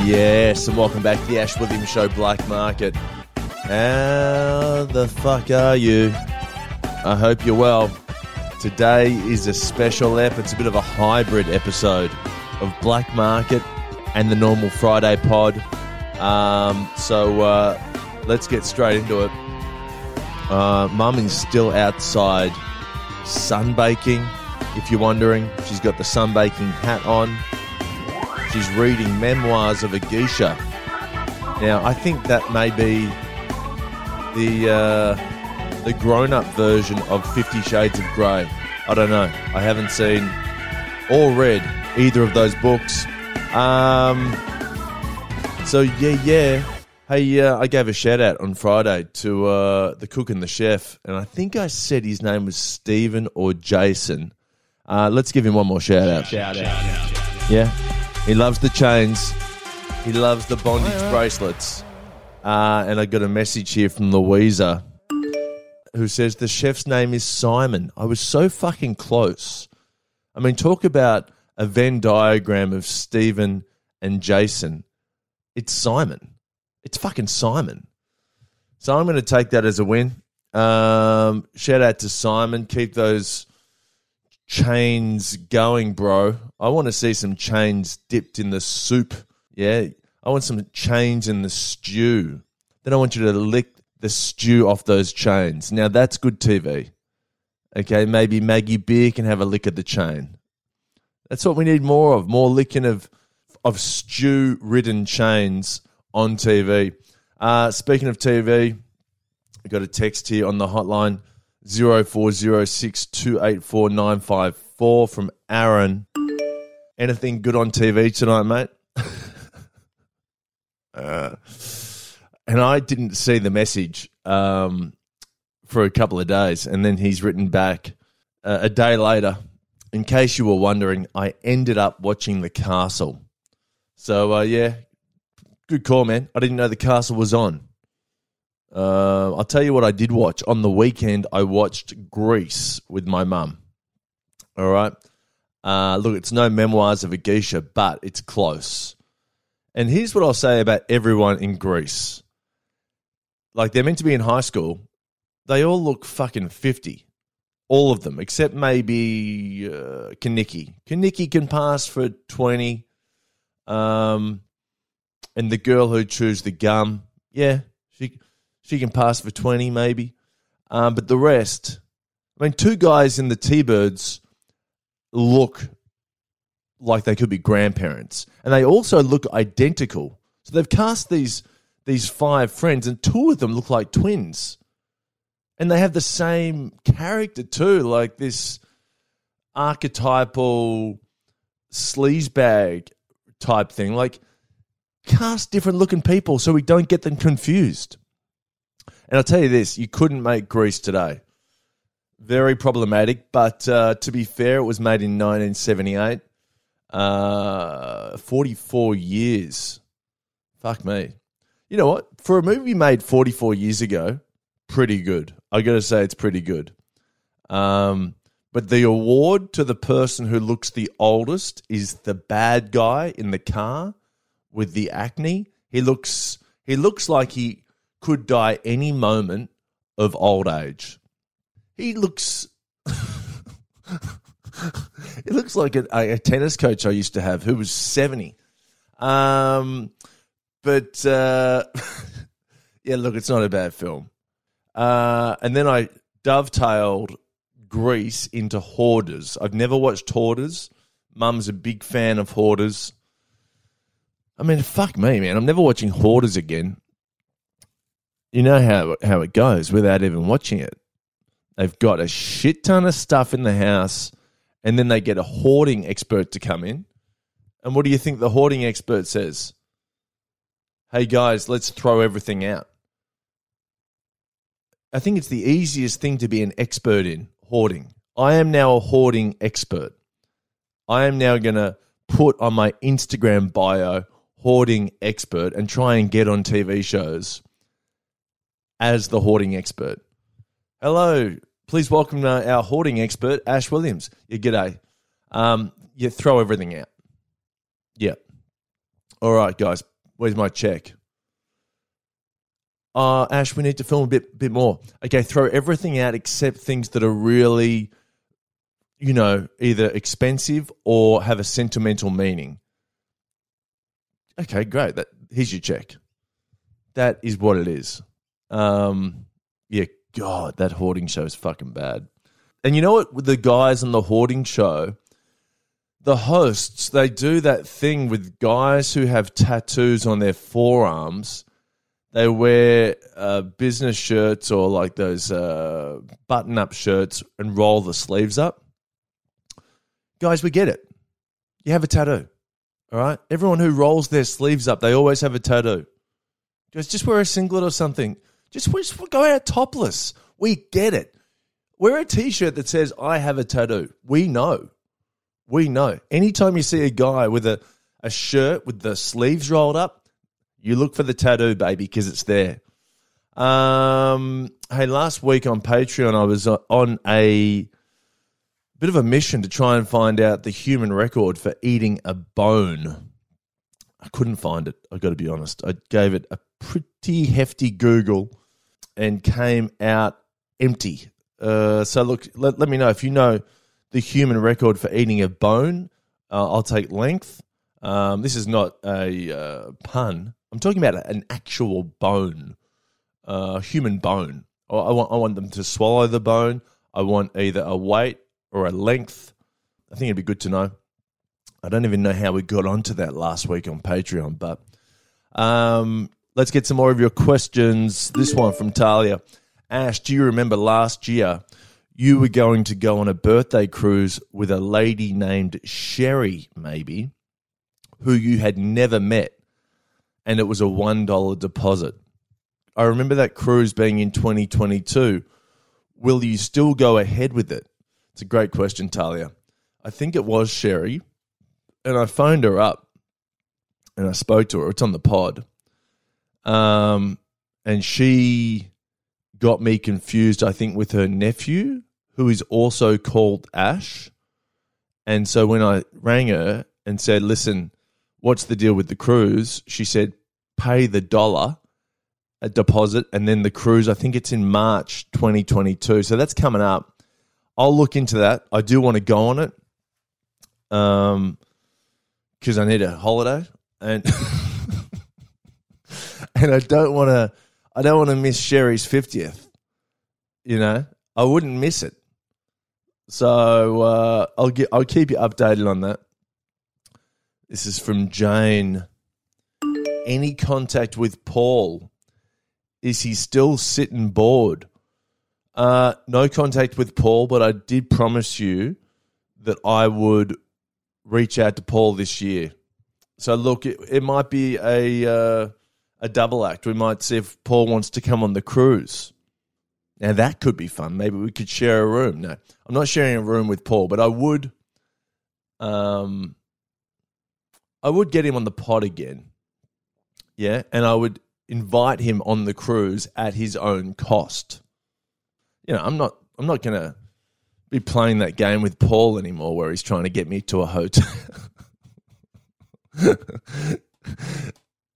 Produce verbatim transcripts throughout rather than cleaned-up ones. Yes, and welcome back to the Ash Williams Show Black Market. How the fuck are you? I hope you're well. Today is a special ep. It's a bit of a hybrid episode of Black Market and the normal Friday pod. Um, so uh, let's get straight into it. Uh, Mum is still outside sunbaking, if you're wondering. She's got the sunbaking hat on. She's reading Memoirs of a Geisha. Now, I think that may be the uh, the grown-up version of Fifty Shades of Grey. I don't know. I haven't seen or read either of those books. Um, so, yeah, yeah. Hey, uh, I gave a shout-out on Friday to uh, the cook and the chef, and I think I said his name was Stephen or Jason. Uh, let's give him one more shout-out. Shout-out. Yeah. He loves the chains. He loves the bondage oh, yeah. bracelets. Uh, and I got a message here from Louisa who says the chef's name is Simon. I was so fucking close. I mean, talk about a Venn diagram of Stephen and Jason. It's Simon. It's fucking Simon. So I'm going to take that as a win. Um, shout out to Simon. Keep those chains going, bro. I want to see some chains dipped in the soup. Yeah, I want some chains in the stew. Then I want you to lick the stew off those chains. Now, that's good T V. Okay, maybe Maggie Beer can have a lick at the chain. That's what we need more of, more licking of, of stew-ridden chains on T V. Uh, speaking of T V, I got a text here on the hotline. zero four zero six two eight four nine five four from Aaron. Anything good on T V tonight, mate? uh, and I didn't see the message um, for a couple of days, and then he's written back uh, a day later. In case you were wondering, I ended up watching The Castle. So, uh, yeah, good call, man. I didn't know The Castle was on. Uh, I'll tell you what I did watch. On the weekend, I watched Grease with my mum. All right? Uh, look, it's no Memoirs of a Geisha, but it's close. And here's what I'll say about everyone in Grease. Like, they're meant to be in high school. They all look fucking fifty. All of them, except maybe uh, Kaniki. Kaniki can pass for twenty. Um, and the girl who chews the gum, yeah, she... She can pass for twenty, maybe. Um, but the rest, I mean, two guys in the T-Birds look like they could be grandparents. And they also look identical. So they've cast these these five friends, and two of them look like twins. And they have the same character too, like this archetypal sleazebag type thing. Like, cast different-looking people so we don't get them confused. And I'll tell you this, you couldn't make Grease today. Very problematic, but uh, to be fair, it was made in nineteen seventy-eight. Uh, forty-four years. Fuck me. You know what? For a movie made forty-four years ago, pretty good. I got to say it's pretty good. Um, but the award to the person who looks the oldest is the bad guy in the car with the acne. He looks, he looks like he... could die any moment of old age. He looks... It looks like a, a tennis coach I used to have who was seventy. Um, but, uh, yeah, look, it's not a bad film. Uh, and then I dovetailed Grease into Hoarders. I've never watched Hoarders. Mum's a big fan of Hoarders. I mean, fuck me, man. I'm never watching Hoarders again. You know how how it goes without even watching it. They've got a shit ton of stuff in the house, and then they get a hoarding expert to come in. And what do you think the hoarding expert says? Hey, guys, let's throw everything out. I think it's the easiest thing to be an expert in, hoarding. I am now a hoarding expert. I am now going to put on my Instagram bio, hoarding expert, and try and get on T V shows as the hoarding expert. Hello, please welcome our hoarding expert, Ash Williams. Yeah, g'day. Um, you throw everything out. Yeah. all right, guys, where's my check? Uh, Ash, we need to film a bit bit more. Okay, throw everything out except things that are really, you know, either expensive or have a sentimental meaning. Okay, great. That, here's your check. That is what it is. Um, yeah, God, that hoarding show is fucking bad. And you know what? With the guys on the hoarding show, the hosts, they do that thing with guys who have tattoos on their forearms. They wear uh, business shirts or like those uh, button-up shirts and roll the sleeves up. Guys, we get it. You have a tattoo, all right? Everyone who rolls their sleeves up, they always have a tattoo. Just, just wear a singlet or something. Just, just go out topless. We get it. Wear a T-shirt that says, I have a tattoo. We know. We know. Anytime you see a guy with a, a shirt with the sleeves rolled up, you look for the tattoo, baby, because it's there. Um, hey, last week on Patreon, I was on a bit of a mission to try and find out the human record for eating a bone. I couldn't find it, I've got to be honest. I gave it a pretty hefty Google and came out empty. Uh, so, look, let, let me know if you know the human record for eating a bone. Uh, I'll take length. Um, this is not a uh, pun. I'm talking about an actual bone, uh, human bone. I want I want them to swallow the bone. I want either a weight or a length. I think it'd be good to know. I don't even know how we got onto that last week on Patreon, but um, let's get some more of your questions. This one from Talia. Ash, do you remember last year you were going to go on a birthday cruise with a lady named Sherry, maybe, who you had never met? And it was a one dollar deposit. I remember that cruise being in twenty twenty-two. Will you still go ahead with it? It's a great question, Talia. I think it was Sherry, and I phoned her up, and I spoke to her. It's on the pod. Um, and she got me confused, I think, with her nephew, who is also called Ash. And so when I rang her and said, listen, what's the deal with the cruise? She said, pay the dollar, a deposit, and then the cruise. I think it's in March twenty twenty-two. So that's coming up. I'll look into that. I do want to go on it um, because I need a holiday, and and I don't want to. I don't want to miss Sherry's fiftieth. You know, I wouldn't miss it. So uh, I'll get. I'll keep you updated on that. This is from Jane. Any contact with Paul? Is he still sitting bored? Uh, no contact with Paul, but I did promise you that I would reach out to Paul this year. So, look, it, it might be a uh, a double act. We might see if Paul wants to come on the cruise. Now, that could be fun. Maybe we could share a room. No, I'm not sharing a room with Paul, but I would... Um, I would get him on the pod again, yeah, and I would invite him on the cruise at his own cost. You know, I'm not I'm not going to be playing that game with Paul anymore where he's trying to get me to a hotel.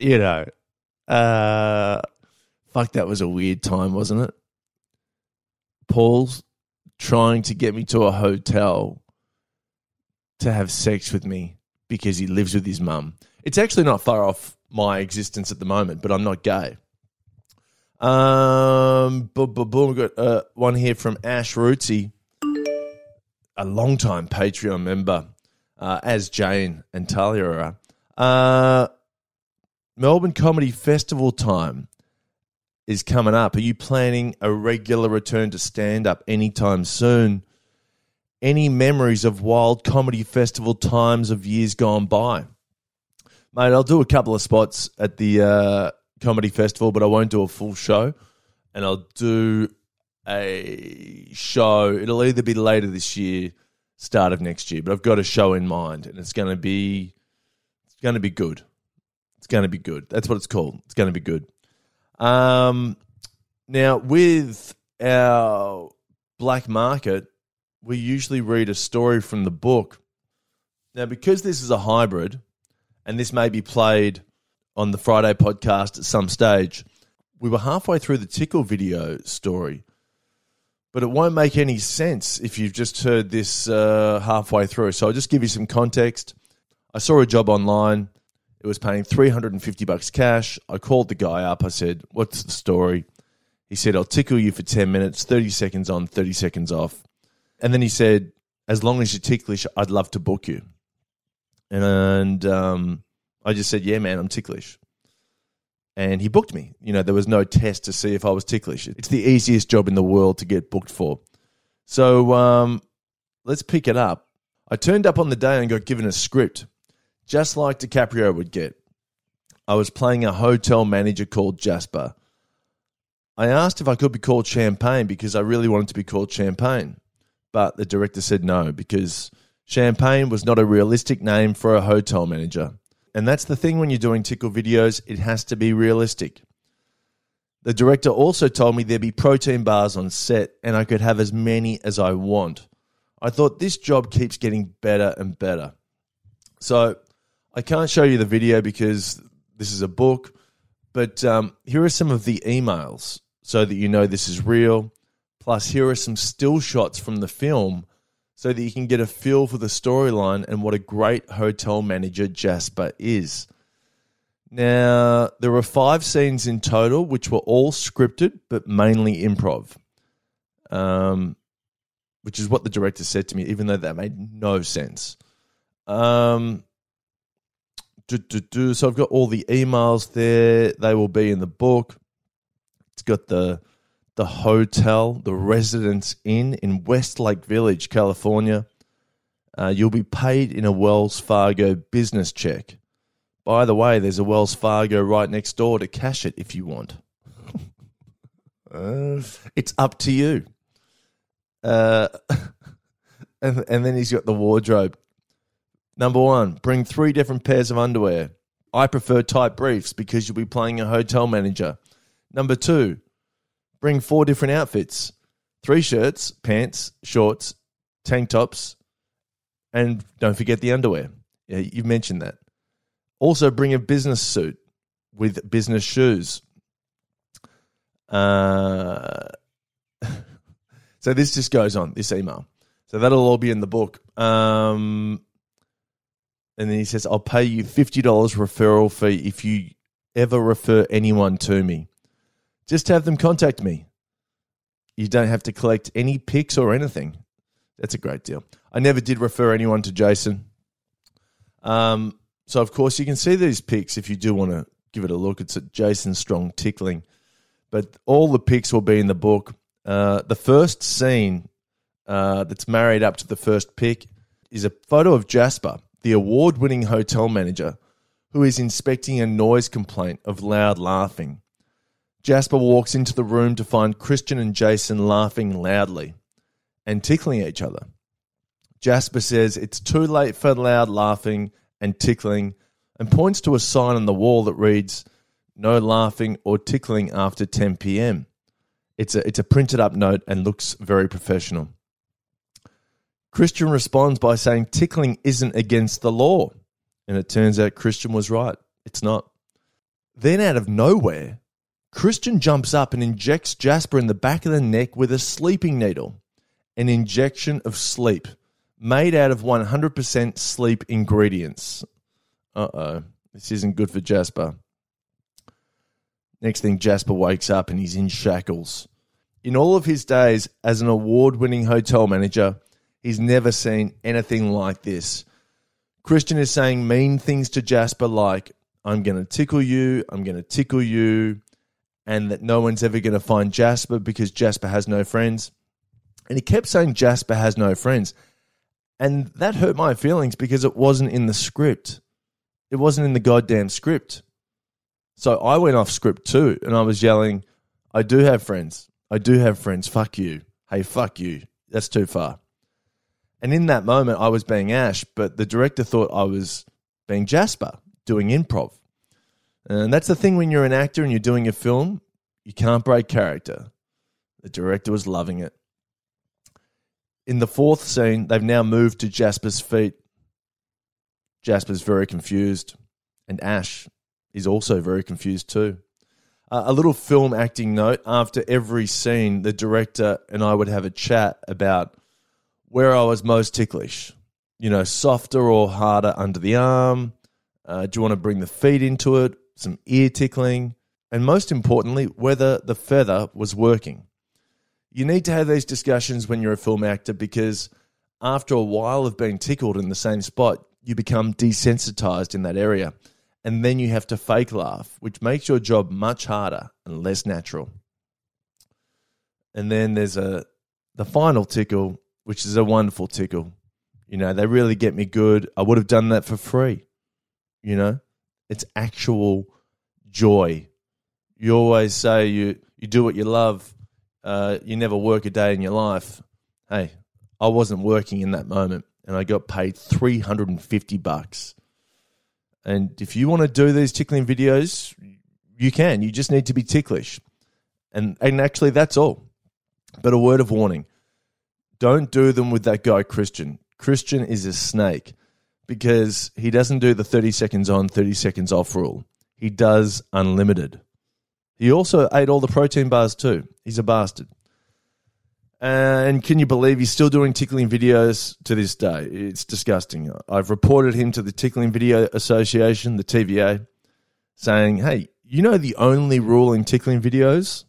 You know, uh, fuck, that was a weird time, wasn't it? Paul's trying to get me to a hotel to have sex with me, because he lives with his mum. It's actually not far off my existence at the moment, but I'm not gay. Um, boom, boom, boom. We've got uh, one here from Ash Rootsy, a long-time Patreon member, uh, as Jane and Talia are. Uh, Melbourne Comedy Festival time is coming up. Are you planning a regular return to stand-up anytime soon? Any memories of wild comedy festival times of years gone by? Mate, I'll do a couple of spots at the uh, comedy festival, but I won't do a full show. And I'll do a show. It'll either be later this year, start of next year. But I've got a show in mind, and it's going to be it's going to be good. It's going to be good. That's what it's called. It's going to be good. Um, now, with our black market, we usually read a story from the book. Now, because this is a hybrid and this may be played on the Friday podcast at some stage, we were halfway through the tickle video story, but it won't make any sense if you've just heard this uh, halfway through. So I'll just give you some context. I saw a job online. It was paying three hundred fifty bucks cash. I called the guy up. I said, what's the story? He said, I'll tickle you for ten minutes, thirty seconds on, thirty seconds off. And then he said, as long as you're ticklish, I'd love to book you. And, and um, I just said, yeah, man, I'm ticklish. And he booked me. You know, there was no test to see if I was ticklish. It's the easiest job in the world to get booked for. So um, let's pick it up. I turned up on the day and got given a script, just like DiCaprio would get. I was playing a hotel manager called Jasper. I asked if I could be called Champagne because I really wanted to be called Champagne, but the director said no because Champagne was not a realistic name for a hotel manager. And that's the thing when you're doing tickle videos, it has to be realistic. The director also told me there'd be protein bars on set and I could have as many as I want. I thought this job keeps getting better and better. So I can't show you the video because this is a book, but um, here are some of the emails so that you know this is real. Plus, here are some still shots from the film so that you can get a feel for the storyline and what a great hotel manager Jasper is. Now, there were five scenes in total, which were all scripted but mainly improv, um, which is what the director said to me, even though that made no sense. Um, do, do, do. So I've got all the emails there. They will be in the book. It's got the... the hotel, the Residence Inn in Westlake Village, California. Uh, you'll be paid in a Wells Fargo business check. By the way, there's a Wells Fargo right next door to cash it if you want. uh, it's up to you. Uh, and, and then he's got the wardrobe. Number one, bring three different pairs of underwear. I prefer tight briefs because you'll be playing a hotel manager. Number two, bring four different outfits, three shirts, pants, shorts, tank tops, and don't forget the underwear. Yeah, you mentioned that. Also bring a business suit with business shoes. Uh, so this just goes on, this email. So that'll all be in the book. Um, and then he says, I'll pay you fifty dollars referral fee if you ever refer anyone to me. Just have them contact me. You don't have to collect any pics or anything. That's a great deal. I never did refer anyone to Jason. Um, so, of course, you can see these pics if you do want to give it a look. It's at Jason Strong Tickling. But all the pics will be in the book. Uh, the first scene uh, that's married up to the first pic is a photo of Jasper, the award-winning hotel manager, who is inspecting a noise complaint of loud laughing. Jasper walks into the room to find Christian and Jason laughing loudly and tickling each other. Jasper says it's too late for loud laughing and tickling and points to a sign on the wall that reads, no laughing or tickling after ten p.m. It's a, it's a printed up note and looks very professional. Christian responds by saying tickling isn't against the law. And it turns out Christian was right. It's not. Then out of nowhere, Christian jumps up and injects Jasper in the back of the neck with a sleeping needle, an injection of sleep made out of one hundred percent sleep ingredients. Uh-oh, this isn't good for Jasper. Next thing, Jasper wakes up and he's in shackles. In all of his days as an award-winning hotel manager, he's never seen anything like this. Christian is saying mean things to Jasper like, I'm going to tickle you, I'm going to tickle you, and that no one's ever going to find Jasper because Jasper has no friends. And he kept saying Jasper has no friends. And that hurt my feelings because it wasn't in the script. It wasn't in the goddamn script. So I went off script too, and I was yelling, I do have friends. I do have friends. Fuck you. Hey, fuck you. That's too far. And in that moment, I was being Ash, but the director thought I was being Jasper, doing improv. And that's the thing when you're an actor and you're doing a film, you can't break character. The director was loving it. In the fourth scene, they've now moved to Jasper's feet. Jasper's very confused. And Ash is also very confused too. Uh, a little film acting note, after every scene, the director and I would have a chat about where I was most ticklish. You know, softer or harder under the arm. Uh, do you want to bring the feet into it? Some ear tickling. And most importantly, whether the feather was working. You need to have these discussions when you're a film actor because after a while of being tickled in the same spot, you become desensitized in that area. And then you have to fake laugh, which makes your job much harder and less natural. And then there's a the final tickle, which is a wonderful tickle. You know, they really get me good. I would have done that for free. You know, it's actual joy. You always say you, you do what you love. Uh, you never work a day in your life. Hey, I wasn't working in that moment and I got paid three hundred fifty bucks. And if you want to do these tickling videos, you can. You just need to be ticklish. And and actually, that's all. But a word of warning. Don't do them with that guy, Christian. Christian is a snake because he doesn't do the thirty seconds on, thirty seconds off rule. He does unlimited. He also ate all the protein bars too. He's a bastard. And can you believe he's still doing tickling videos to this day? It's disgusting. I've reported him to the Tickling Video Association, the T V A, saying, hey, you know the only rule in tickling videos?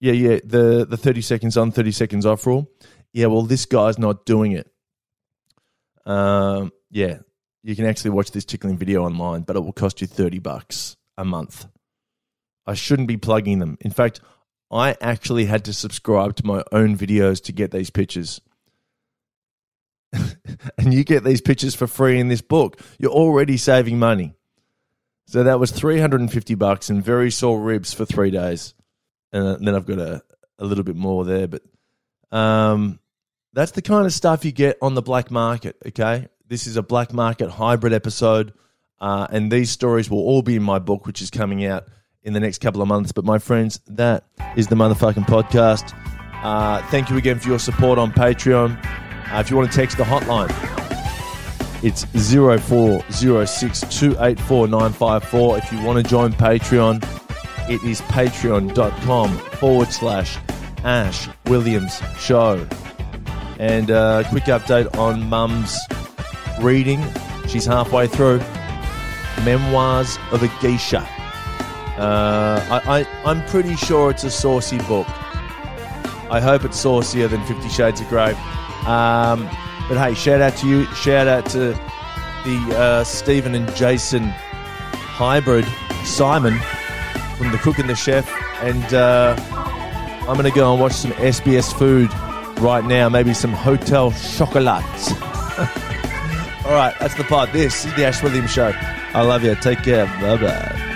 Yeah, yeah, the, the thirty seconds on, thirty seconds off rule. Yeah, well, this guy's not doing it. Um, yeah, you can actually watch this tickling video online, but it will cost you thirty bucks a month. I shouldn't be plugging them. In fact, I actually had to subscribe to my own videos to get these pictures. And you get these pictures for free in this book. You're already saving money. So that was three hundred fifty bucks and very sore ribs for three days. And then I've got a, a little bit more there. But um, that's the kind of stuff you get on the black market, okay? This is a black market hybrid episode. Uh, and these stories will all be in my book, which is coming out in the next couple of months. But my friends, that is the motherfucking podcast. Uh, thank you again for your support on Patreon. Uh, if you want to text the hotline, it's zero four zero six two eight four nine five four. If you want to join Patreon, it is patreon.com forward slash Ash Williams Show. And a uh, quick update on Mum's reading. She's halfway through Memoirs of a Geisha. Uh, I, I, I'm pretty sure it's a saucy book. I hope it's saucier than Fifty Shades of Grey. Um, but hey, shout out to you. Shout out to the uh, Stephen and Jason hybrid, Simon, from The Cook and the Chef. And uh, I'm going to go and watch some S B S Food right now. Maybe some hotel chocolates. All right, that's the part. This is The Ash Williams Show. I love you. Take care. Bye-bye.